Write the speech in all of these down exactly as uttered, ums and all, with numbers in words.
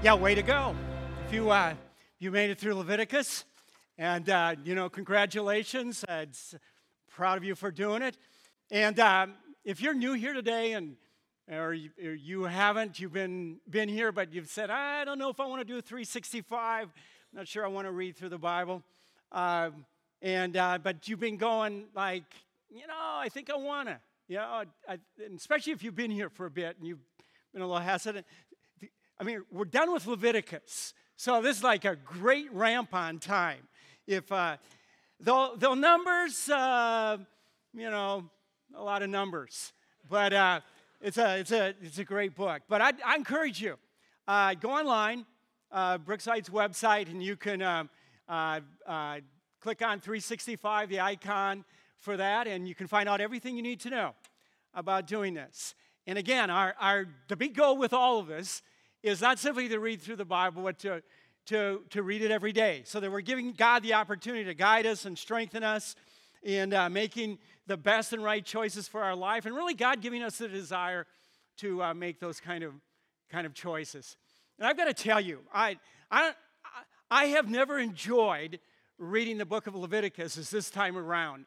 Yeah, way to go. If you uh, you made it through Leviticus, and, uh, you know, congratulations. I'm uh, proud of you for doing it. And um, if you're new here today, and or you, or you haven't, you've been, been here, but you've said, I don't know if I want to do three sixty-five. I'm not sure I want to read through the Bible. Uh, and uh, But you've been going like, you know, I think I want to. You know, I, especially if you've been here for a bit and you've been a little hesitant. I mean, we're done with Leviticus, so this is like a great ramp on time. If uh, though, though numbers, uh, you know, a lot of numbers, but uh, it's a it's a it's a great book. But I, I encourage you, uh, go online, uh, Brookside's website, and you can um, uh, uh, click on three sixty-five, the icon for that, and you can find out everything you need to know about doing this. And again, our, our the big goal with all of this is not simply to read through the Bible, but to, to, to read it every day, so that we're giving God the opportunity to guide us and strengthen us in uh, making the best and right choices for our life, and really God giving us the desire to uh, make those kind of kind of choices. And I've got to tell you, I I I have never enjoyed reading the book of Leviticus as this time around.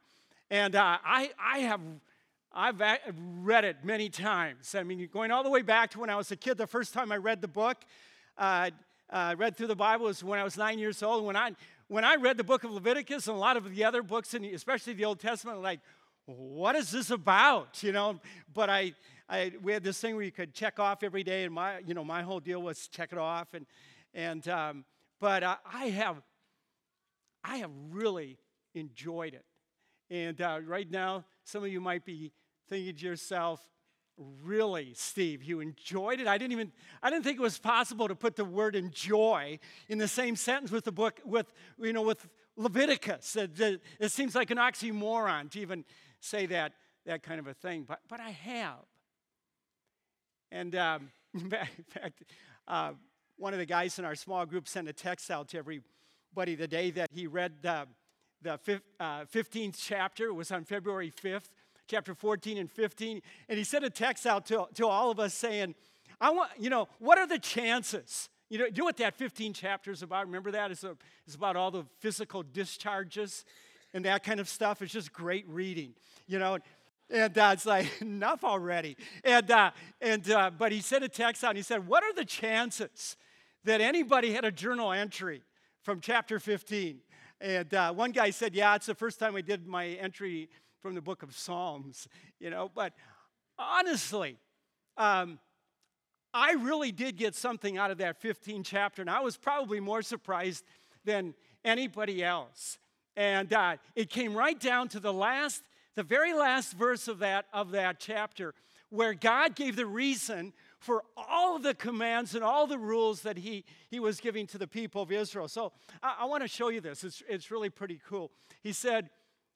And uh, I, I have, I've read it many times. I mean, going all the way back to when I was a kid, the first time I read the book, uh, uh, read through the Bible was when I was nine years old. When I, when I read the book of Leviticus and a lot of the other books, and especially the Old Testament, like, what is this about? You know, but I, I, we had this thing where you could check off every day, and my, you know, my whole deal was check it off. And, and um, but I, I have, I have really enjoyed it. And uh, right now, some of you might be thinking to yourself, really, Steve, you enjoyed it? I didn't even, I didn't think it was possible to put the word enjoy in the same sentence with the book, with, you know, with Leviticus. It, it seems like an oxymoron to even say that, that kind of a thing, but but I have. And um, in fact, uh, one of the guys in our small group sent a text out to everybody the day that he read uh, The fifteenth chapter was on February fifth, chapter fourteen and fifteen, and he sent a text out to, to all of us saying, "I want you know what are the chances? You know, you know what that fifteen chapter is about. Remember that it's, a, it's about all the physical discharges and that kind of stuff. It's just great reading, you know." And uh, it's like enough already. And uh, and uh, but he sent a text out and he said, "What are the chances that anybody had a journal entry from chapter fifteen?" And uh, one guy said, yeah, it's the first time I did my entry from the book of Psalms, you know. But honestly, um, I really did get something out of that fifteen chapter, and I was probably more surprised than anybody else. And uh, it came right down to the last, the very last verse of that, of that chapter, where God gave the reason for all of the commands and all the rules that he, he was giving to the people of Israel. So I, I want to show you this. It's, it's really pretty cool. He said,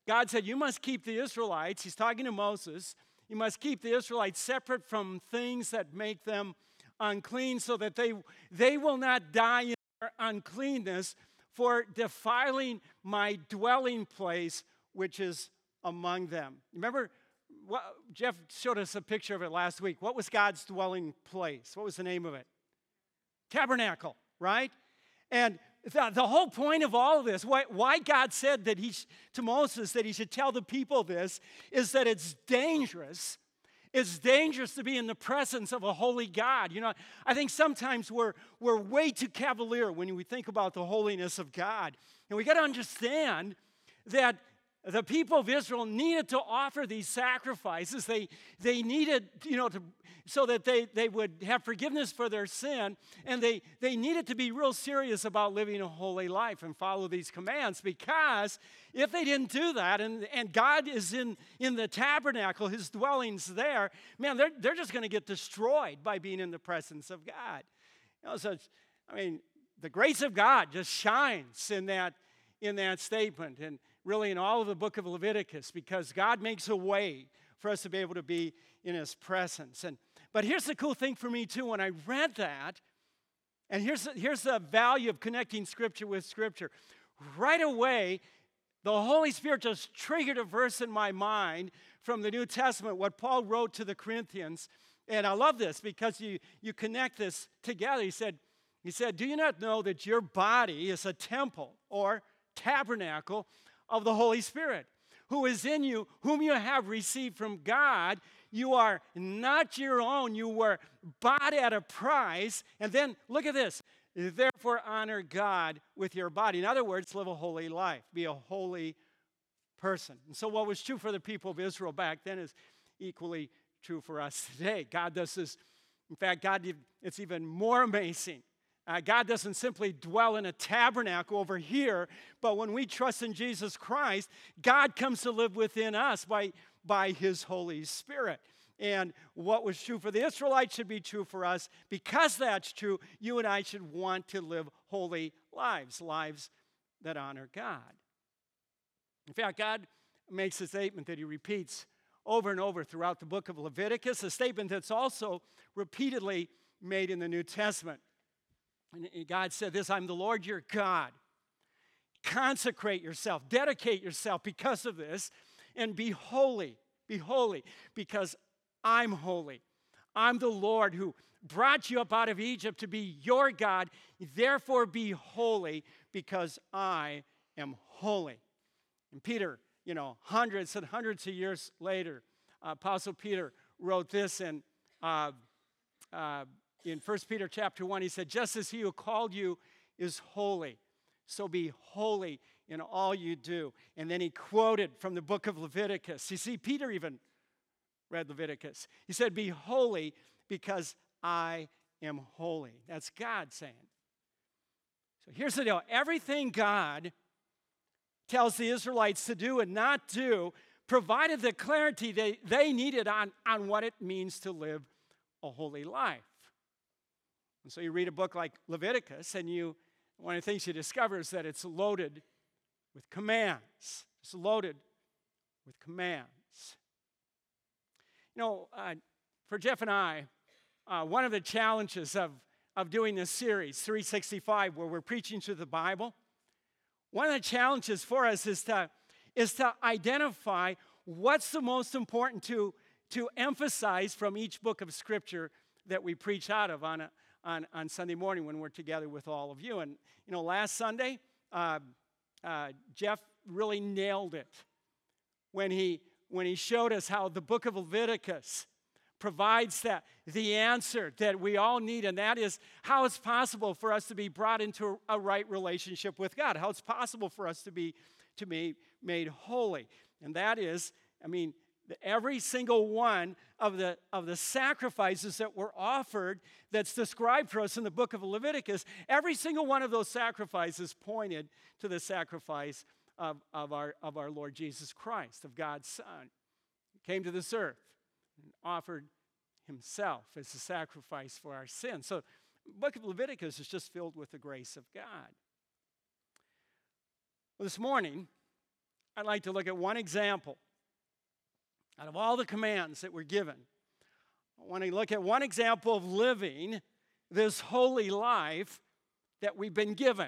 God said, you must keep the Israelites. He's talking to Moses. You must keep the Israelites separate from things that make them unclean so that they, they will not die in their uncleanness for defiling my dwelling place, which is among them. Remember, Well, Jeff showed us a picture of it last week. What was God's dwelling place? What was the name of it? Tabernacle, right? And the, the whole point of all of this, why, why God said that he to Moses that he should tell the people this, is that it's dangerous. It's dangerous to be in the presence of a holy God. You know, I think sometimes we're we're way too cavalier when we think about the holiness of God, and we got to understand that. The people of Israel needed to offer these sacrifices. They, they needed, you know, to, so that they, they would have forgiveness for their sin. And they, they needed to be real serious about living a holy life and follow these commands. Because if they didn't do that, and, and God is in, in the tabernacle, his dwelling's there, man, they're, they're just going to get destroyed by being in the presence of God. You know, so, I mean, the grace of God just shines in that, in that statement. And really in all of the book of Leviticus, because God makes a way for us to be able to be in his presence. And but here's the cool thing for me, too, when I read that, and here's the, here's the value of connecting Scripture with Scripture. Right away, the Holy Spirit just triggered a verse in my mind from the New Testament, what Paul wrote to the Corinthians. And I love this, because you, you connect this together. He said, He said, do you not know that your body is a temple or tabernacle of the Holy Spirit, who is in you, whom you have received from God? You are not your own. You were bought at a price. And then look at this. Therefore, honor God with your body. In other words, live a holy life. Be a holy person. And so what was true for the people of Israel back then is equally true for us today. God does this. In fact, God, it's even more amazing. Uh, God doesn't simply dwell in a tabernacle over here, but when we trust in Jesus Christ, God comes to live within us by, by His Holy Spirit. And what was true for the Israelites should be true for us. Because that's true, you and I should want to live holy lives, lives that honor God. In fact, God makes a statement that He repeats over and over throughout the book of Leviticus, a statement that's also repeatedly made in the New Testament. And God said this, I'm the Lord your God. Consecrate yourself, dedicate yourself because of this, and be holy, be holy, because I'm holy. I'm the Lord who brought you up out of Egypt to be your God. Therefore be holy, because I am holy. And Peter, you know, hundreds and hundreds of years later, uh, Apostle Peter wrote this in uh, uh, in First Peter chapter one. He said, just as He who called you is holy, so be holy in all you do. And then he quoted from the book of Leviticus. You see, Peter even read Leviticus. He said, be holy because I am holy. That's God saying. So here's the deal. Everything God tells the Israelites to do and not do, provided the clarity they, they needed on, on what it means to live a holy life. And so you read a book like Leviticus, and you one of the things you discover is that it's loaded with commands. It's loaded with commands. You know, uh, for Jeff and I, uh, one of the challenges of, of doing this series, three sixty-five, where we're preaching through the Bible, one of the challenges for us is to, is to identify what's the most important to, to emphasize from each book of Scripture that we preach out of on, a, on, on Sunday morning when we're together with all of you. And, you know, last Sunday, uh, uh, Jeff really nailed it when he, when he showed us how the book of Leviticus provides that the answer that we all need, and that is how it's possible for us to be brought into a right relationship with God, how it's possible for us to be to be made holy. And that is, I mean, every single one of the of the sacrifices that were offered that's described for us in the book of Leviticus, every single one of those sacrifices pointed to the sacrifice of, of our of our Lord Jesus Christ, of God's Son, who came to this earth and offered Himself as a sacrifice for our sins. So the book of Leviticus is just filled with the grace of God. Well, this morning, I'd like to look at one example out of all the commands that were given. I want to look at one example of living this holy life that we've been given.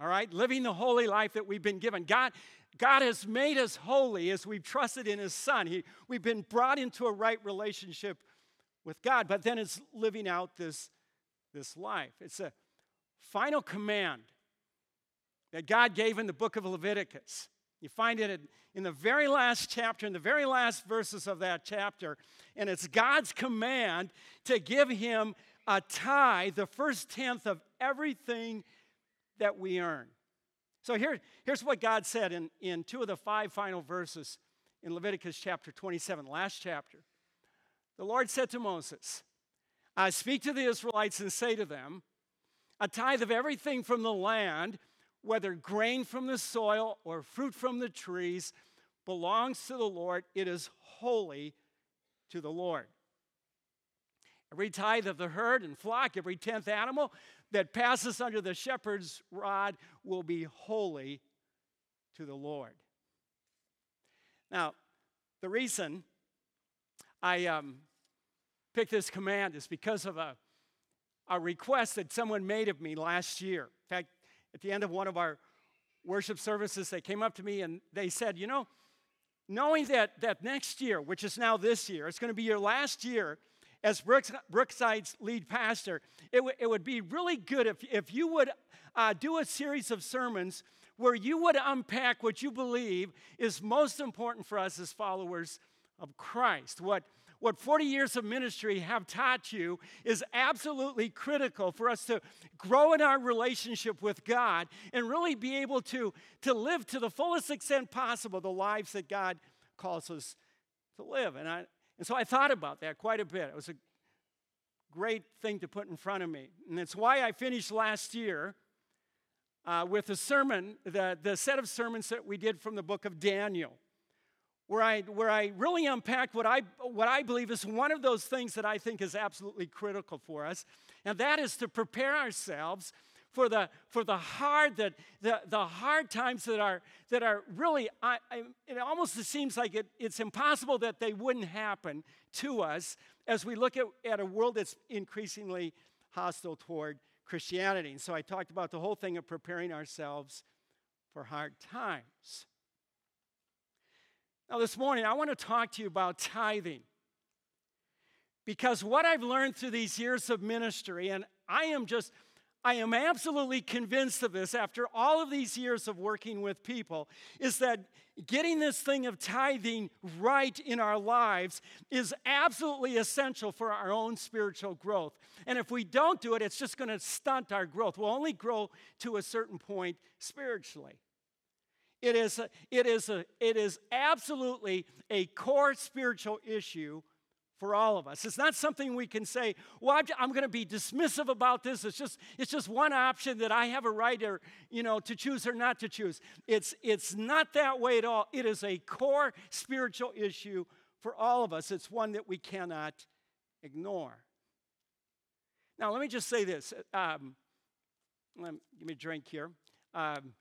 All right? Living the holy life that we've been given. God, God has made us holy as we've trusted in His Son. He, we've been brought into a right relationship with God, but then it's living out this, this life. It's a final command that God gave in the book of Leviticus. You find it in the very last chapter, in the very last verses of that chapter, and it's God's command to give Him a tithe, the first tenth of everything that we earn. So here, here's what God said in, in two of the five final verses in Leviticus chapter twenty-seven, last chapter. The Lord said to Moses, I speak to the Israelites and say to them, a tithe of everything from the land, whether grain from the soil or fruit from the trees, belongs to the Lord. It is holy to the Lord. Every tithe of the herd and flock, every tenth animal that passes under the shepherd's rod will be holy to the Lord. Now, the reason I um, picked this command is because of a, a request that someone made of me last year. In fact, at the end of one of our worship services, they came up to me and they said, you know, knowing that, that next year, which is now this year, it's going to be your last year as Brooks, Brookside's lead pastor, it, w- it would be really good if, if you would uh, do a series of sermons where you would unpack what you believe is most important for us as followers of Christ. What, what forty years of ministry have taught you is absolutely critical for us to grow in our relationship with God and really be able to, to live to the fullest extent possible the lives that God calls us to live. And I and so I thought about that quite a bit. It was a great thing to put in front of me. And it's why I finished last year uh, with a sermon, the, the set of sermons that we did from the book of Daniel, where I where I really unpacked what I what I believe is one of those things that I think is absolutely critical for us, and that is to prepare ourselves for the for the hard that the, the hard times that are that are really I, I, it almost seems like it, it's impossible that they wouldn't happen to us as we look at, at a world that's increasingly hostile toward Christianity. And so I talked about the whole thing of preparing ourselves for hard times. Now this morning I want to talk to you about tithing, because what I've learned through these years of ministry, and I am just I am absolutely convinced of this after all of these years of working with people, is that getting this thing of tithing right in our lives is absolutely essential for our own spiritual growth. And if we don't do it, it's just going to stunt our growth. We'll only grow to a certain point spiritually. It is, a, it is, a, it is absolutely a core spiritual issue for all of us. It's not something we can say, well, I'm, I'm going to be dismissive about this. It's just, it's just one option that I have a right or, you know, to choose or not to choose. It's, it's not that way at all. It is a core spiritual issue for all of us. It's one that we cannot ignore. Now, let me just say this. Um, let me, give me a drink here. Um,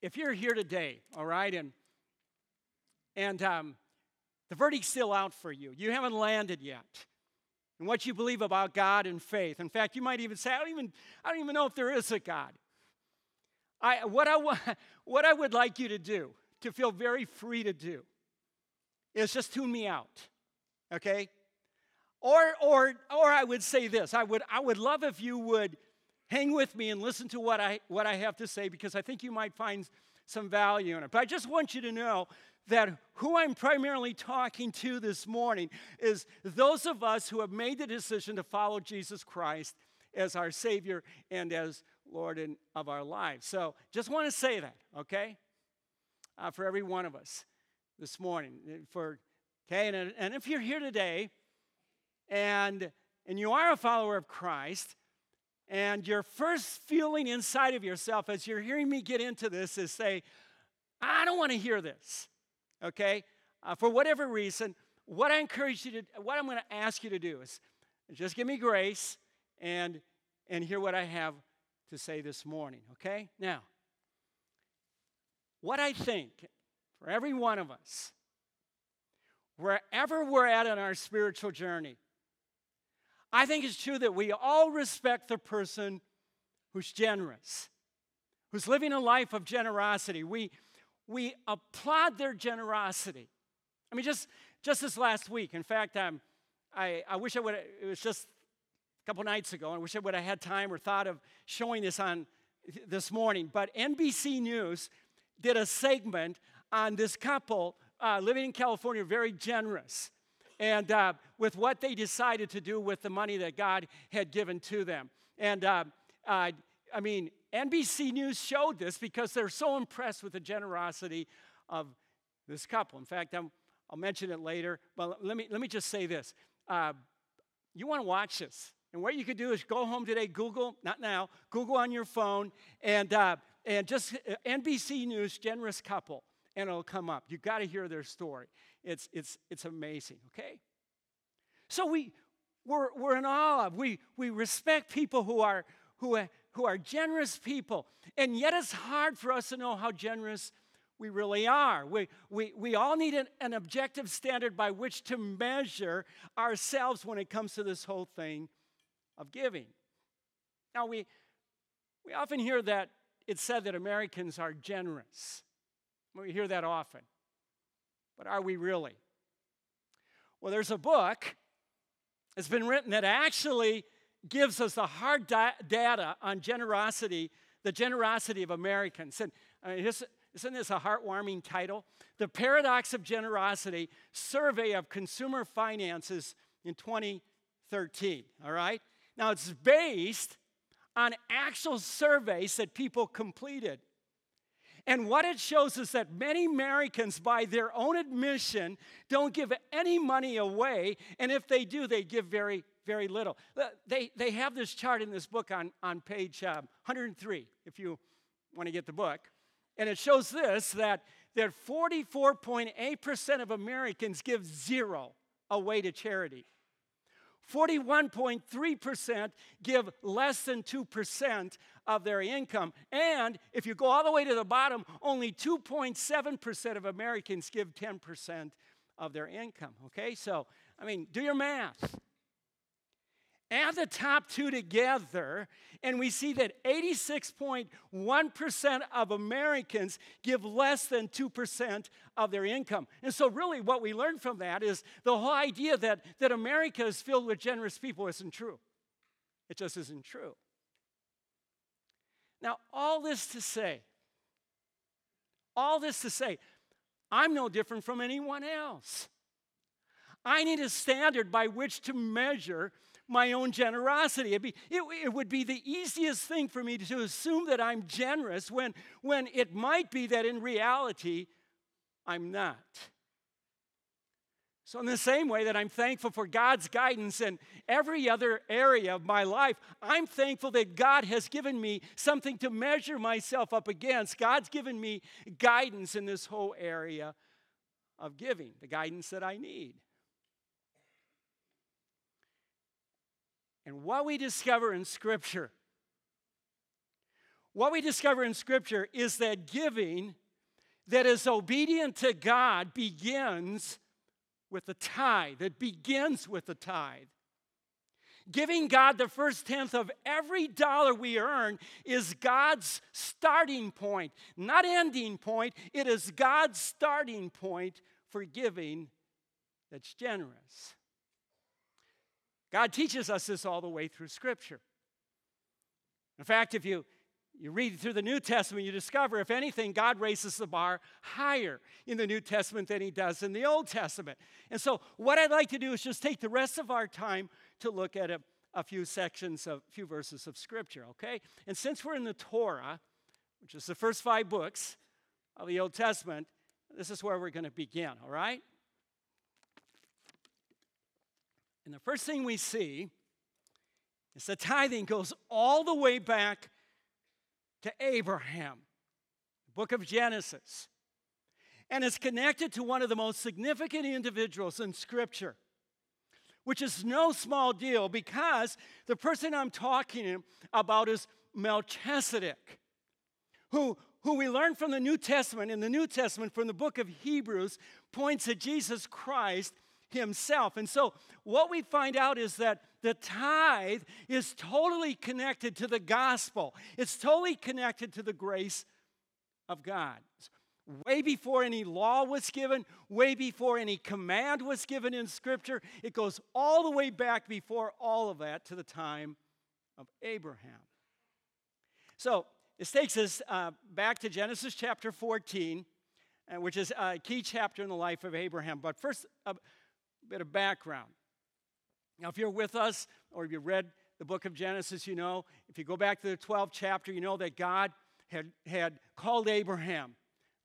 if you're here today, all right, and and um, the verdict's still out for you. You haven't landed yet in what you believe about God and faith. In fact, you might even say, I don't even, I don't even know if there is a God. I, what, I, what I would like you to do, to feel very free to do, is just tune me out, okay? Or, or, or I would say this. I would, I would love if you would hang with me and listen to what I, what I have to say, because I think you might find some value in it. But I just want you to know that who I'm primarily talking to this morning is those of us who have made the decision to follow Jesus Christ as our Savior and as Lord in, of our lives. So just want to say that, okay, uh, for every one of us this morning. For okay, and, and if you're here today and and you are a follower of Christ, and your first feeling inside of yourself as you're hearing me get into this is say, I don't want to hear this. Okay, uh, for whatever reason, what I encourage you to, what I'm going to ask you to do is just give me grace and and hear what I have to say this morning. Okay, now, what I think for every one of us, wherever we're at in our spiritual journey, I think it's true that we all respect the person who's generous, who's living a life of generosity. We We applaud their generosity. I mean, just, just this last week. In fact, um, I, I wish I would have, it was just a couple nights ago, and I wish I would have had time or thought of showing this on this morning. But N B C News did a segment on this couple uh, living in California, very generous, and uh, with what they decided to do with the money that God had given to them. And, uh, uh, I mean, N B C News showed this because they're so impressed with the generosity of this couple. In fact, I'm, I'll mention it later, but let me let me just say this. Uh, you want to watch this. And what you could do is go home today, Google, not now, Google on your phone, and, uh, and just N B C News generous couple, and it'll come up. You've got to hear their story. It's, it's, it's amazing, okay? So we, we're, we're in awe of, we, we respect people who are, who are, who are generous people, and yet it's hard for us to know how generous we really are. We, we, we all need an, an objective standard by which to measure ourselves when it comes to this whole thing of giving. Now, we, we often hear that it's said that Americans are generous. We hear that often, but are we really? Well, there's a book that's been written that actually gives us the hard da- data on generosity, the generosity of Americans. And I mean, this, isn't this a heartwarming title? The Paradox of Generosity, Survey of Consumer Finances in twenty thirteen, all right? Now, it's based on actual surveys that people completed. And what it shows is that many Americans, by their own admission, don't give any money away. And if they do, they give very, very little. They, they have this chart in this book on, on page um, one hundred three, if you want to get the book. And it shows this, that, that forty-four point eight percent of Americans give zero away to charity. forty-one point three percent give less than two percent of their income. And if you go all the way to the bottom, only two point seven percent of Americans give ten percent of their income. Okay, so, I mean, do your math. Add the top two together, and we see that eighty-six point one percent of Americans give less than two percent of their income. And so really what we learn from that is the whole idea that, that America is filled with generous people isn't true. It just isn't true. Now, all this to say, all this to say, I'm no different from anyone else. I need a standard by which to measure my own generosity. It'd be, it, it would be the easiest thing for me to assume that I'm generous when, when it might be that in reality, I'm not. So in the same way that I'm thankful for God's guidance in every other area of my life, I'm thankful that God has given me something to measure myself up against. God's given me guidance in this whole area of giving, the guidance that I need. And what we discover in Scripture, what we discover in Scripture is that giving that is obedient to God begins with the tithe. It begins with the tithe. Giving God the first tenth of every dollar we earn is God's starting point, not ending point. It is God's starting point for giving that's generous. God teaches us this all the way through Scripture. In fact, if you, you read through the New Testament, you discover, if anything, God raises the bar higher in the New Testament than he does in the Old Testament. And so what I'd like to do is just take the rest of our time to look at a, a few sections, of, a few verses of Scripture, okay? And since we're in the Torah, which is the first five books of the Old Testament, this is where we're going to begin, all right? And the first thing we see is that tithing goes all the way back to Abraham, the book of Genesis. And it's connected to one of the most significant individuals in Scripture, which is no small deal because the person I'm talking about is Melchizedek, who who we learn from the New Testament, in the New Testament from the book of Hebrews, points to Jesus Christ himself. And so what we find out is that the tithe is totally connected to the gospel. It's totally connected to the grace of God. Way before any law was given, way before any command was given in Scripture, it goes all the way back before all of that to the time of Abraham. So this takes us uh, back to Genesis chapter fourteen, uh, which is a key chapter in the life of Abraham. But first, uh, bit of background. Now, if you're with us or if you read the book of Genesis, you know, if you go back to the twelfth chapter, you know that God had, had called Abraham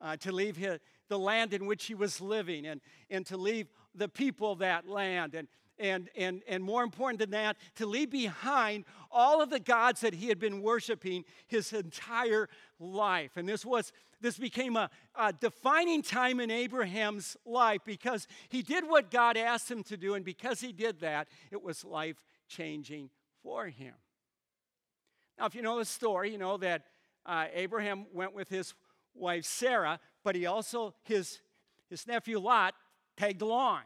uh, to leave his, the land in which he was living and, and to leave the people of that land. And, and, and, and more important than that, to leave behind all of the gods that he had been worshiping his entire life. And this was This became a, a defining time in Abraham's life because he did what God asked him to do, and because he did that, it was life-changing for him. Now, if you know the story, you know that uh, Abraham went with his wife Sarah, but he also, his, his nephew Lot, tagged along.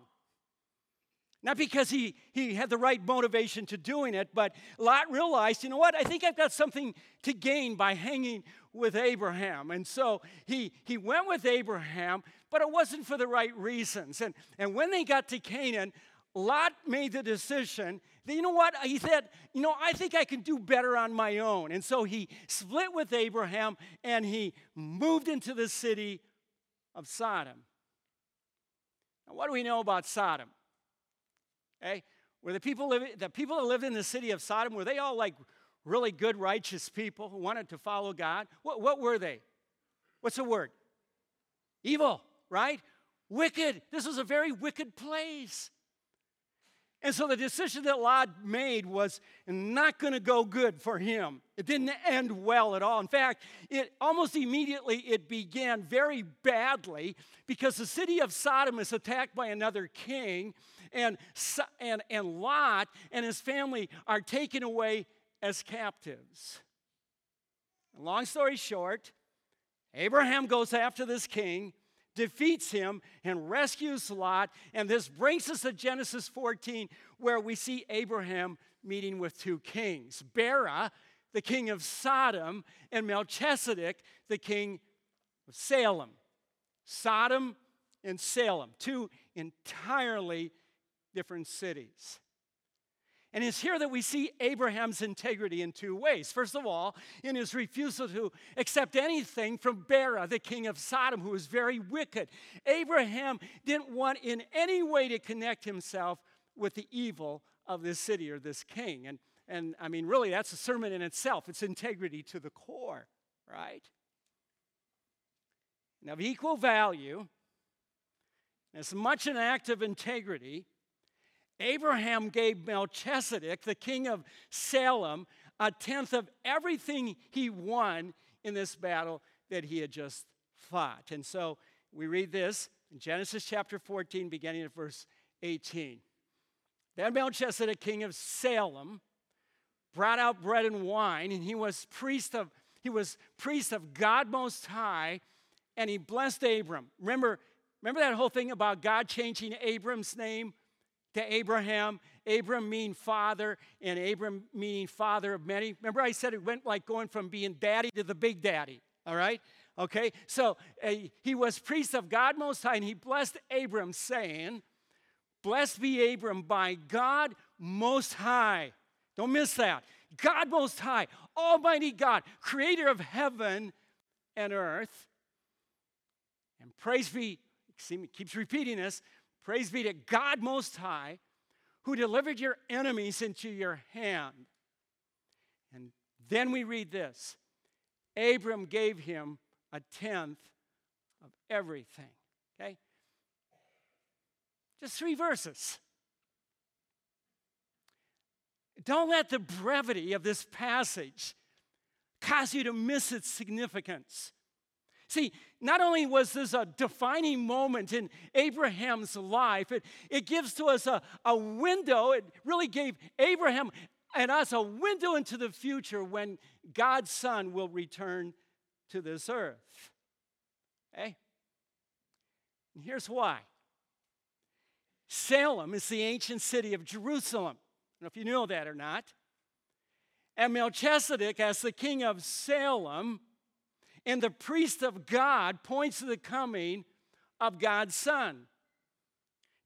Not because he, he had the right motivation to doing it, but Lot realized, you know what, I think I've got something to gain by hanging with Abraham. And so he, he went with Abraham, but it wasn't for the right reasons. And, and when they got to Canaan, Lot made the decision that, you know what, he said, you know, I think I can do better on my own. And so he split with Abraham, and he moved into the city of Sodom. Now, what do we know about Sodom? Hey, were the people living, the people that lived in the city of Sodom, were they all like really good, righteous people who wanted to follow God? What, what were they? What's the word? Evil, right? Wicked. This was a very wicked place. And so the decision that Lot made was not going to go good for him. It didn't end well at all. In fact, it almost immediately it began very badly because the city of Sodom is attacked by another king, and, and, and Lot and his family are taken away as captives. Long story short, Abraham goes after this king, defeats him, and rescues Lot. And this brings us to Genesis fourteen, where we see Abraham meeting with two kings, Bera, the king of Sodom, and Melchizedek, the king of Salem. Sodom and Salem, two entirely different cities. And it's here that we see Abraham's integrity in two ways. First of all, in his refusal to accept anything from Bera, the king of Sodom, who was very wicked. Abraham didn't want in any way to connect himself with the evil of this city or this king. And, and I mean, really, that's a sermon in itself. It's integrity to the core, right? Now, of equal value, as much an act of integrity, Abraham gave Melchizedek, the king of Salem, a tenth of everything he won in this battle that he had just fought. And so we read this in Genesis chapter fourteen, beginning at verse eighteen. Then Melchizedek, king of Salem, brought out bread and wine, and he was priest of, he was priest of God Most High, and he blessed Abram. Remember, remember that whole thing about God changing Abram's name to Abraham, Abram meaning father, and Abram meaning father of many. Remember I said it went like going from being daddy to the big daddy, all right? Okay, so uh, he was priest of God Most High, and he blessed Abram, saying, blessed be Abram by God Most High. Don't miss that. God Most High, Almighty God, creator of heaven and earth. And praise be, see me, keeps repeating this, praise be to God Most High, who delivered your enemies into your hand. And then we read this. Abram gave him a tenth of everything. Okay? Just three verses. Don't let the brevity of this passage cause you to miss its significance. See, not only was this a defining moment in Abraham's life, it, it gives to us a, a window. It really gave Abraham and us a window into the future when God's Son will return to this earth. Okay? And here's why. Salem is the ancient city of Jerusalem. I don't know if you know that or not. And Melchizedek, as the king of Salem, and the priest of God, points to the coming of God's Son,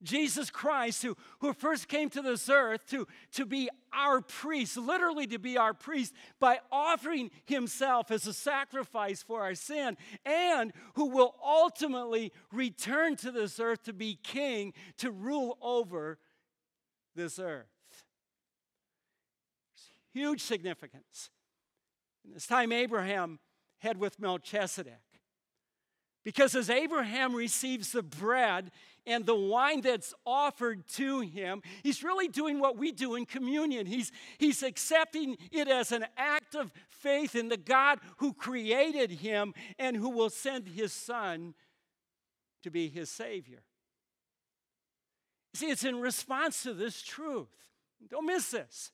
Jesus Christ, who, who first came to this earth to, to be our priest, literally to be our priest, by offering himself as a sacrifice for our sin, and who will ultimately return to this earth to be king, to rule over this earth. There's huge significance. And this time Abraham head with Melchizedek. Because as Abraham receives the bread and the wine that's offered to him, he's really doing what we do in communion. He's, he's accepting it as an act of faith in the God who created him and who will send his Son to be his Savior. See, it's in response to this truth. Don't miss this.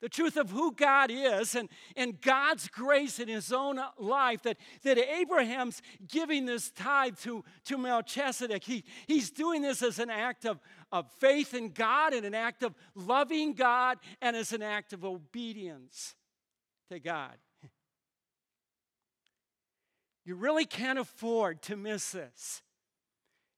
The truth of who God is and, and God's grace in his own life, that, that Abraham's giving this tithe to, to Melchizedek. He, he's doing this as an act of, of faith in God and an act of loving God and as an act of obedience to God. You really can't afford to miss this.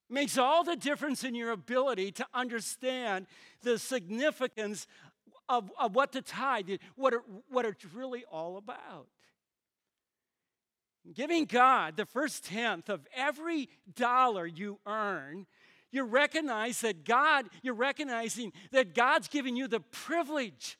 It makes all the difference in your ability to understand the significance of Of, of what the tithe is, what, it, what it's really all about. Giving God the first tenth of every dollar you earn, you recognize that God, you're recognizing that God's giving you the privilege,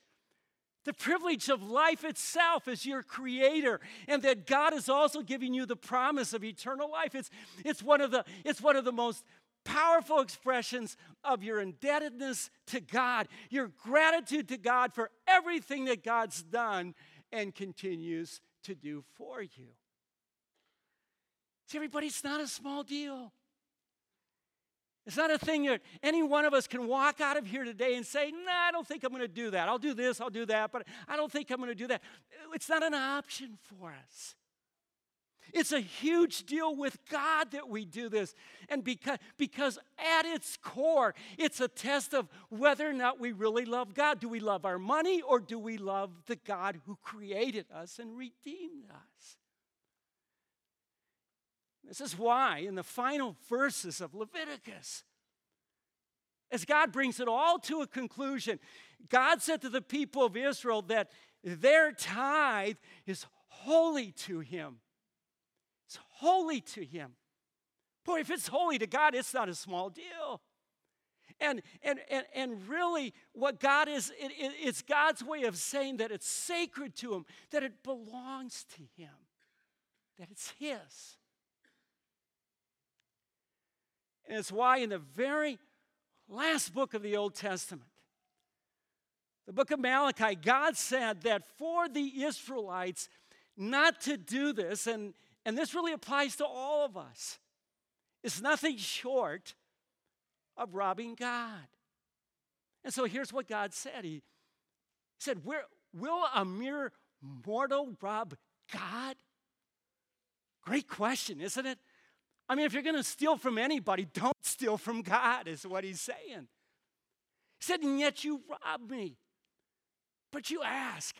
the privilege of life itself as your creator, and that God is also giving you the promise of eternal life. It's, it's, one, of the, it's one of the most powerful expressions of your indebtedness to God, your gratitude to God for everything that God's done and continues to do for you. See, everybody, it's not a small deal. It's not a thing that any one of us can walk out of here today and say, no, nah, I don't think I'm going to do that. I'll do this, I'll do that, but I don't think I'm going to do that. It's not an option for us. It's a huge deal with God that we do this. And because, because at its core, it's a test of whether or not we really love God. Do we love our money or do we love the God who created us and redeemed us? This is why in the final verses of Leviticus, as God brings it all to a conclusion, God said to the people of Israel that their tithe is holy to him. It's holy to him. Boy, if it's holy to God, it's not a small deal. And and and, and really, what God is, it, it, it's God's way of saying that it's sacred to him, that it belongs to him, that it's his. And it's why in the very last book of the Old Testament, the book of Malachi, God said that for the Israelites not to do this, and And this really applies to all of us. It's nothing short of robbing God. And so here's what God said. He said, Where, will a mere mortal rob God? Great question, isn't it? I mean, if you're going to steal from anybody, don't steal from God, is what he's saying. He said, and yet you rob me. But you ask,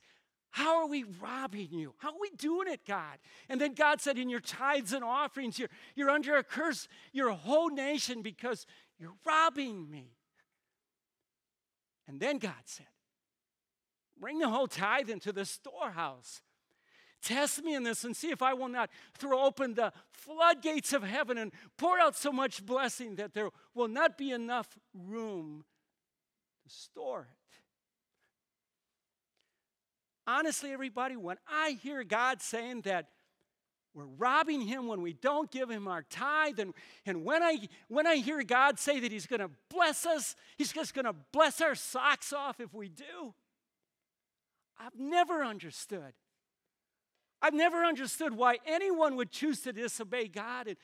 how are we robbing you? How are we doing it, God? And then God said, in your tithes and offerings, you're, you're under a curse, your whole nation, because you're robbing me. And then God said, bring the whole tithe into the storehouse. Test me in this and see if I will not throw open the floodgates of heaven and pour out so much blessing that there will not be enough room to store it. Honestly, everybody, when I hear God saying that we're robbing him when we don't give him our tithe, and, and when I when I hear God say that he's going to bless us, he's just going to bless our socks off if we do, I've never understood. I've never understood why anyone would choose to disobey God in,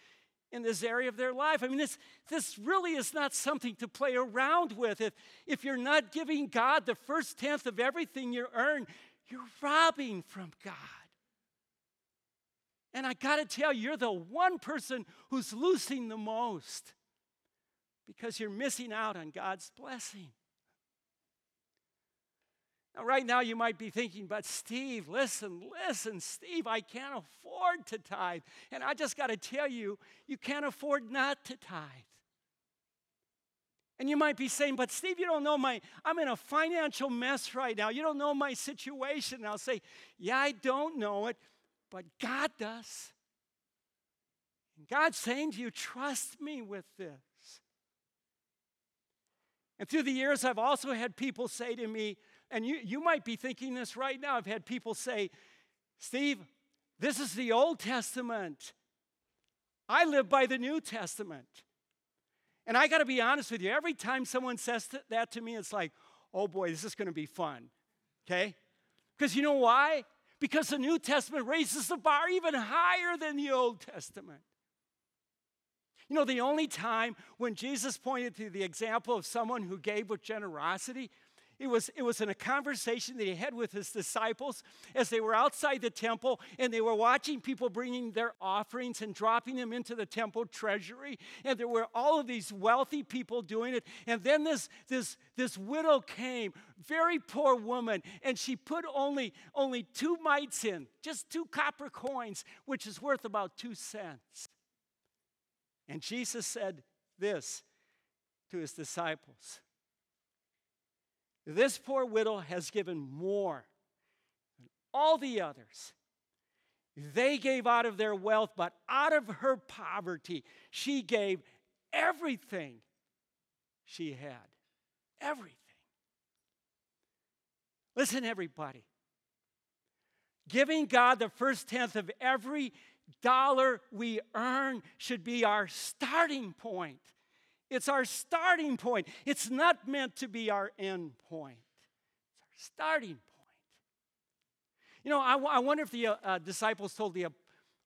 in this area of their life. I mean, this, this really is not something to play around with. If, if you're not giving God the first tenth of everything you earn, you're robbing from God. And I got to tell you, you're the one person who's losing the most because you're missing out on God's blessing. Now, right now, you might be thinking, but Steve, listen, listen, Steve, I can't afford to tithe. And I just got to tell you, you can't afford not to tithe. And you might be saying, but Steve, you don't know my, I'm in a financial mess right now. You don't know my situation. And I'll say, yeah, I don't know it, but God does. And God's saying to you, trust me with this. And through the years, I've also had people say to me, and you, you might be thinking this right now. I've had people say, Steve, this is the Old Testament. I live by the New Testament. And I got to be honest with you, every time someone says that to me, it's like, oh boy, this is going to be fun, okay? Because you know why? Because the New Testament raises the bar even higher than the Old Testament. You know, the only time when Jesus pointed to the example of someone who gave with generosity It was, it was in a conversation that he had with his disciples as they were outside the temple and they were watching people bringing their offerings and dropping them into the temple treasury. And there were all of these wealthy people doing it. And then this, this, this widow came, very poor woman, and she put only, only two mites in, just two copper coins, which is worth about two cents. And Jesus said this to his disciples: "This poor widow has given more than all the others. They gave out of their wealth, but out of her poverty, she gave everything she had." Everything. Listen, everybody. Giving God the first tenth of every dollar we earn should be our starting point. It's our starting point. It's not meant to be our end point. It's our starting point. You know, I, w- I wonder if the uh, disciples told the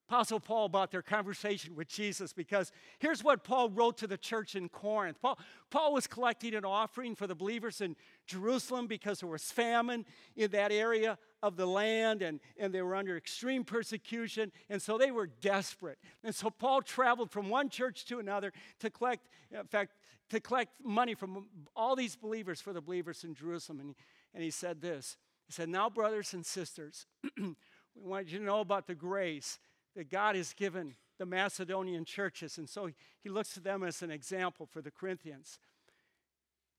Apostle Paul about their conversation with Jesus, because here's what Paul wrote to the church in Corinth. Paul, Paul was collecting an offering for the believers in Jerusalem because there was famine in that area of the land, and, and they were under extreme persecution, and so they were desperate. And so Paul traveled from one church to another to collect, in fact, to collect money from all these believers for the believers in Jerusalem. And, and he said this. He said, "Now, brothers and sisters, we want you to know about the grace that God has given the Macedonian churches." And so he looks to them as an example for the Corinthians.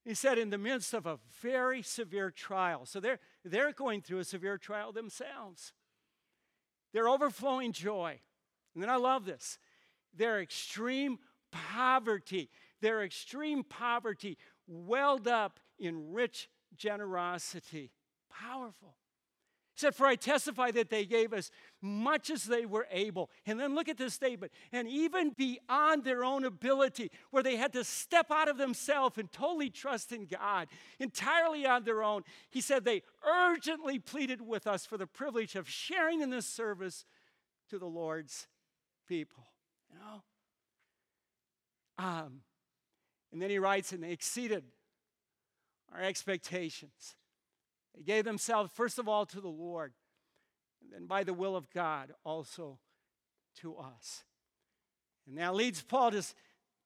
He said, "In the midst of a very severe trial," so they're, they're going through a severe trial themselves, "their overflowing joy," and then I love this, "their extreme poverty, their extreme poverty welled up in rich generosity." Powerful. He said, "For I testify that they gave as much as they were able." And then look at this statement. "And even beyond their own ability," where they had to step out of themselves and totally trust in God, entirely on their own. He said, "They urgently pleaded with us for the privilege of sharing in this service to the Lord's people." You know? Um, and then he writes, "And they exceeded our expectations. They gave themselves, first of all, to the Lord, and then by the will of God, also to us." And that leads Paul to,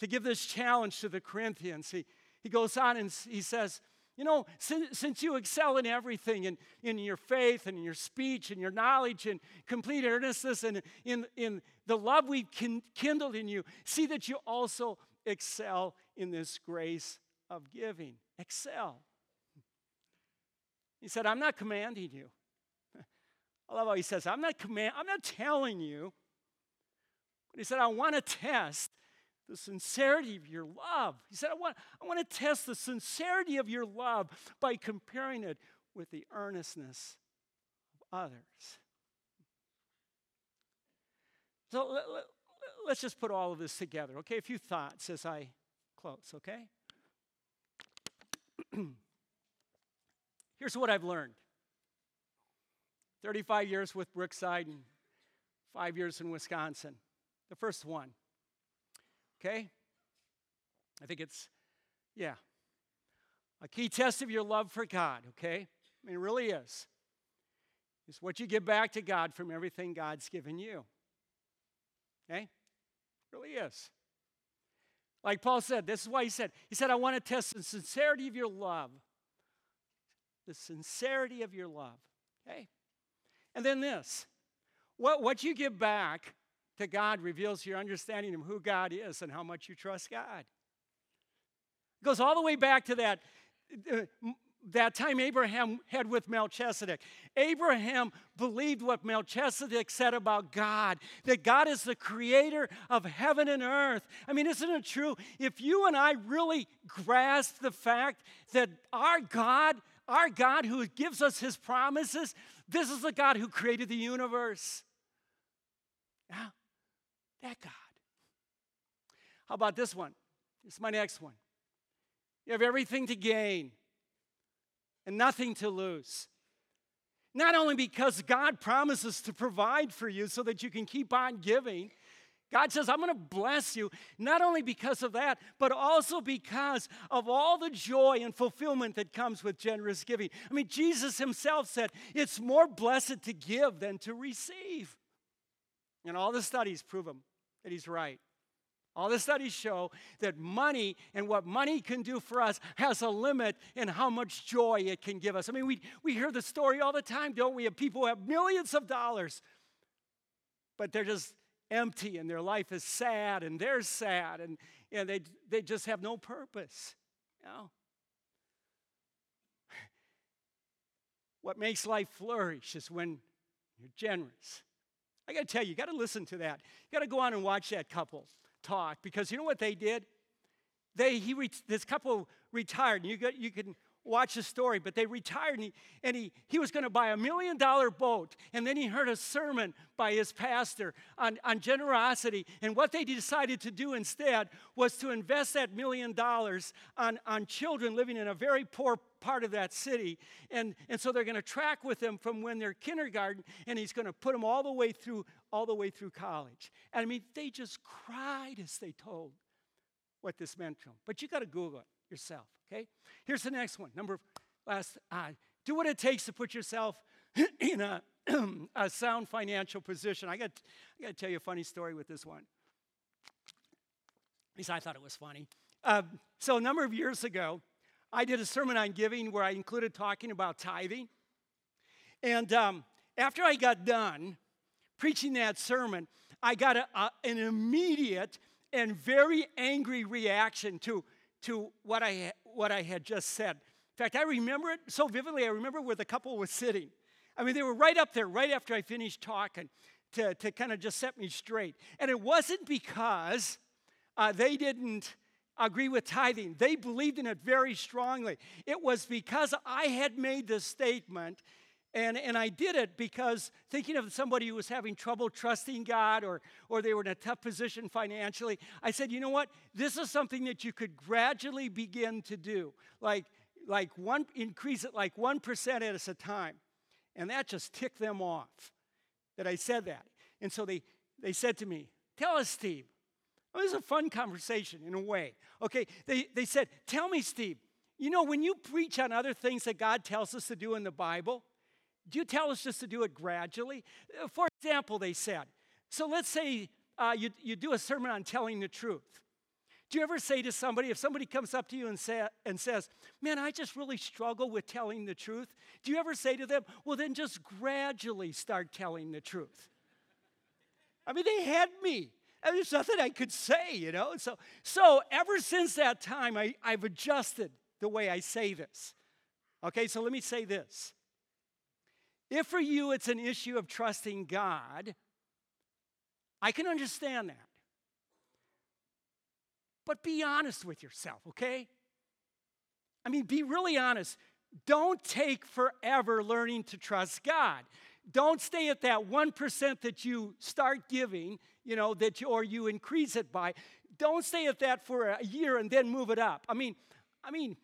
to give this challenge to the Corinthians. He, he goes on and he says, you know, since, since you excel in everything, in, in your faith, and in your speech, and your knowledge, and complete earnestness, and in, in the love we've kindled in you, see that you also excel in this grace of giving. Excel. He said, "I'm not commanding you." I love how he says, I'm not command, I'm not telling you. But he said, "I want to test the sincerity of your love." He said, I want, I want to test the sincerity of your love by comparing it with the earnestness of others. So let, let, let's just put all of this together, okay? A few thoughts as I close, okay? Here's what I've learned. thirty-five years with Brookside and five years in Wisconsin. The first one. Okay? I think it's, yeah. A key test of your love for God, okay? I mean, it really is. It's what you give back to God from everything God's given you. Okay? It really is. Like Paul said, this is why he said, he said, "I want to test the sincerity of your love." The sincerity of your love, okay? And then this, what, what you give back to God reveals your understanding of who God is and how much you trust God. It goes all the way back to that, uh, that time Abraham had with Melchizedek. Abraham believed what Melchizedek said about God, that God is the creator of heaven and earth. I mean, isn't it true? If you and I really grasp the fact that our God Our God who gives us his promises, this is the God who created the universe. Yeah, that God. How about this one? This is my next one. You have everything to gain and nothing to lose. Not only because God promises to provide for you so that you can keep on giving, God says, I'm going to bless you, not only because of that, but also because of all the joy and fulfillment that comes with generous giving. I mean, Jesus himself said, it's more blessed to give than to receive. And all the studies prove him that he's right. All the studies show that money and what money can do for us has a limit in how much joy it can give us. I mean, we, we hear the story all the time, don't we, of people who have millions of dollars, but they're just empty, and their life is sad, and they're sad, and, and they, they just have no purpose. You know? What makes life flourish is when you're generous. I got to tell you, you got to listen to that. You got to go on and watch that couple talk, because you know what they did? They he re, This couple retired, and you, got, you can watch the story, but they retired, and he, and he, he was going to buy a million-dollar boat, and then he heard a sermon by his pastor on, on generosity, and what they decided to do instead was to invest that million dollars on, on children living in a very poor part of that city, and, and so they're going to track with them from when they're kindergarten, and he's going to put them all the way through, all the way through college. And I mean, they just cried as they told what this meant to them, but you got to Google it yourself. Okay, here's the next one. Number last, uh, do what it takes to put yourself in a, a sound financial position. I got, I got to tell you a funny story with this one. At least I thought it was funny. Uh, so a number of years ago, I did a sermon on giving where I included talking about tithing. And um, after I got done preaching that sermon, I got a, a, an immediate and very angry reaction to. to what I, what I had just said. In fact, I remember it so vividly. I remember where the couple was sitting. I mean, they were right up there, right after I finished talking, to, to kind of just set me straight. And it wasn't because uh, they didn't agree with tithing. They believed in it very strongly. It was because I had made this statement, and, and I did it because thinking of somebody who was having trouble trusting God, or, or they were in a tough position financially, I said, you know what? This is something that you could gradually begin to do. Like, like one, increase it like one percent at a time. And that just ticked them off that I said that. And so they, they said to me, tell us, Steve. Well, this is a fun conversation in a way. Okay, they, they said, tell me, Steve, you know, when you preach on other things that God tells us to do in the Bible, do you tell us just to do it gradually? For example, they said, so let's say uh, you, you do a sermon on telling the truth. Do you ever say to somebody, if somebody comes up to you and, say, and says, man, I just really struggle with telling the truth, do you ever say to them, well, then just gradually start telling the truth? I mean, they had me. I mean, there's nothing I could say, you know? So, so ever since that time, I, I've adjusted the way I say this. Okay, so let me say this. If for you it's an issue of trusting God, I can understand that. But be honest with yourself, okay? I mean, be really honest. Don't take forever learning to trust God. Don't stay at that one percent that you start giving, you know, that you, or you increase it by. Don't stay at that for a year and then move it up. I mean, I mean,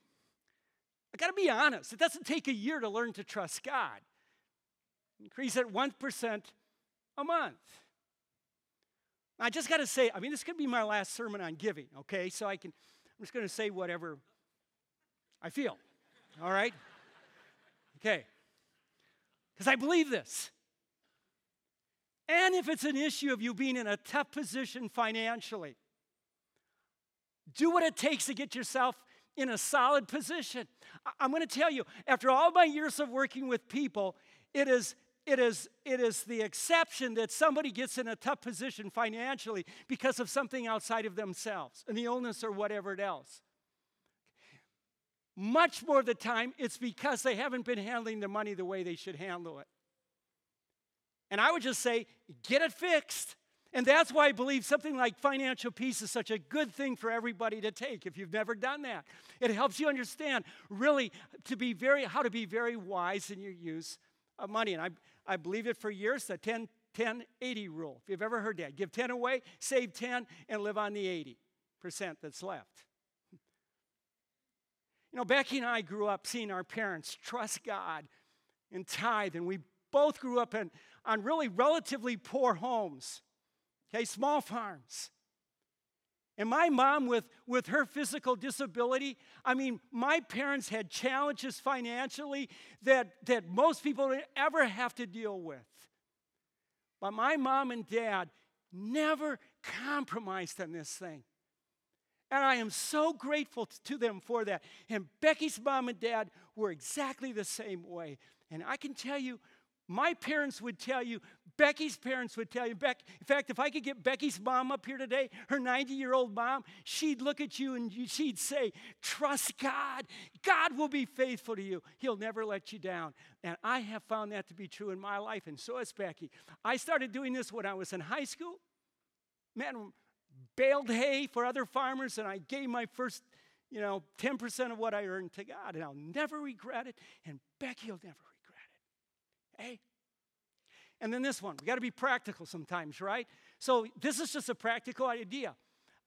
I got to be honest. It doesn't take a year to learn to trust God. Increase at one percent a month. I just got to say, I mean, this could be my last sermon on giving, okay? So I can, I'm just going to say whatever I feel, all right? Okay. Because I believe this. And if it's an issue of you being in a tough position financially, do what it takes to get yourself in a solid position. I, I'm going to tell you, after all my years of working with people, it is It is it is the exception that somebody gets in a tough position financially because of something outside of themselves, an illness or whatever else. Much more of the time, it's because they haven't been handling their money the way they should handle it. And I would just say, get it fixed. And that's why I believe something like financial peace is such a good thing for everybody to take if you've never done that. It helps you understand really to be very how to be very wise in your use of money. And I, I believe it for years, the ten eighty rule. If you've ever heard that, give ten away, save ten, and live on the eighty percent that's left. You know, Becky and I grew up seeing our parents trust God and tithe, and we both grew up in, on really relatively poor homes. Okay, small farms. And my mom, with, with her physical disability, I mean, my parents had challenges financially that, that most people would ever have to deal with. But my mom and dad never compromised on this thing. And I am so grateful to them for that. And Becky's mom and dad were exactly the same way. And I can tell you, my parents would tell you, Becky's parents would tell you. Beck, in fact, if I could get Becky's mom up here today, her ninety-year-old mom, she'd look at you and she'd say, trust God. God will be faithful to you. He'll never let you down. And I have found that to be true in my life, and so has Becky. I started doing this when I was in high school. Man, baled hay for other farmers, and I gave my first, you know, ten percent of what I earned to God, and I'll never regret it, and Becky will never regret it. Hey. And then this one. We got to be practical sometimes, right? So this is just a practical idea.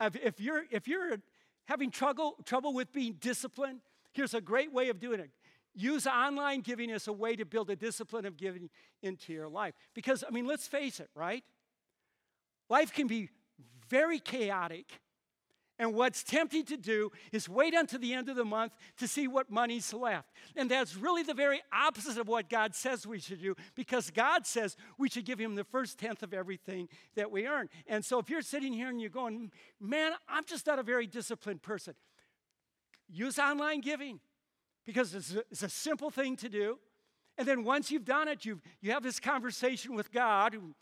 If you're if you're having trouble trouble with being disciplined, here's a great way of doing it. Use online giving as a way to build a discipline of giving into your life. Because, I mean, let's face it, right? Life can be very chaotic. And what's tempting to do is wait until the end of the month to see what money's left. And that's really the very opposite of what God says we should do, because God says we should give him the first tenth of everything that we earn. And so if you're sitting here and you're going, man, I'm just not a very disciplined person, use online giving, because it's a, it's a simple thing to do. And then once you've done it, you you have this conversation with God, and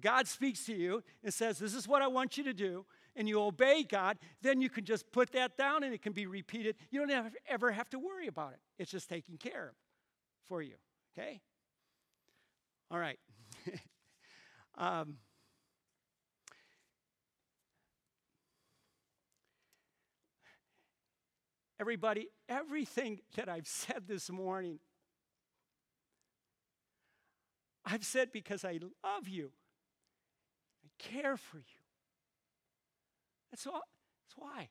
God speaks to you and says, this is what I want you to do. And you obey God, then you can just put that down and it can be repeated. You don't have, ever have to worry about it. It's just taken care of for you, okay? All right. um, everybody, everything that I've said this morning, I've said because I love you, I care for you. That's all. That's why.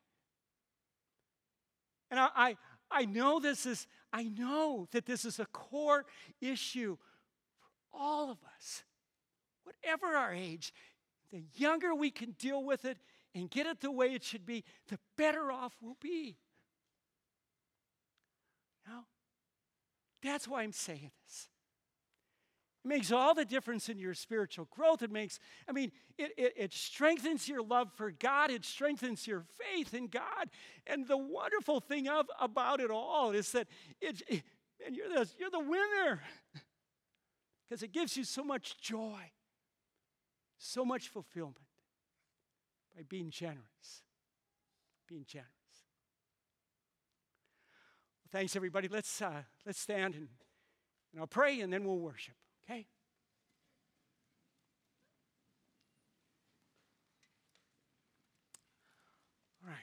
And I, I, I know this is, I know that this is a core issue for all of us, whatever our age. The younger we can deal with it and get it the way it should be, the better off we'll be. Now, that's why I'm saying this. It makes all the difference in your spiritual growth. It makes, I mean, it, it, it strengthens your love for God. It strengthens your faith in God. And the wonderful thing of about it all is that it, it, and you're, the, you're the winner, because it gives you so much joy, so much fulfillment by being generous, being generous. Well, thanks, everybody. Let's, uh, let's stand and, and I'll pray, and then we'll worship. Okay. All right.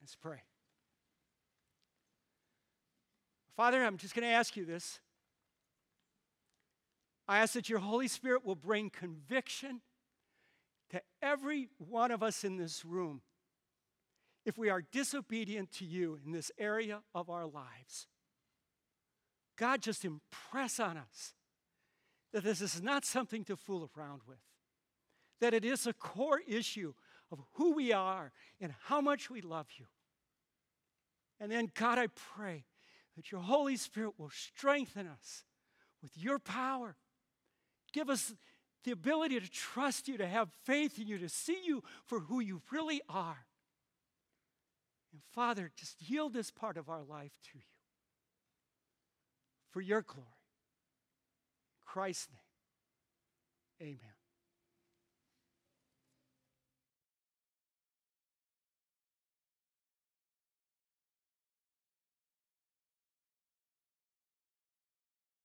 Let's pray. Father, I'm just going to ask you this. I ask that your Holy Spirit will bring conviction to every one of us in this room if we are disobedient to you in this area of our lives. God, just impress on us that this is not something to fool around with, that it is a core issue of who we are and how much we love you. And then, God, I pray that your Holy Spirit will strengthen us with your power. Give us the ability to trust you, to have faith in you, to see you for who you really are. And, Father, just yield this part of our life to you. For your glory. In Christ's name, amen.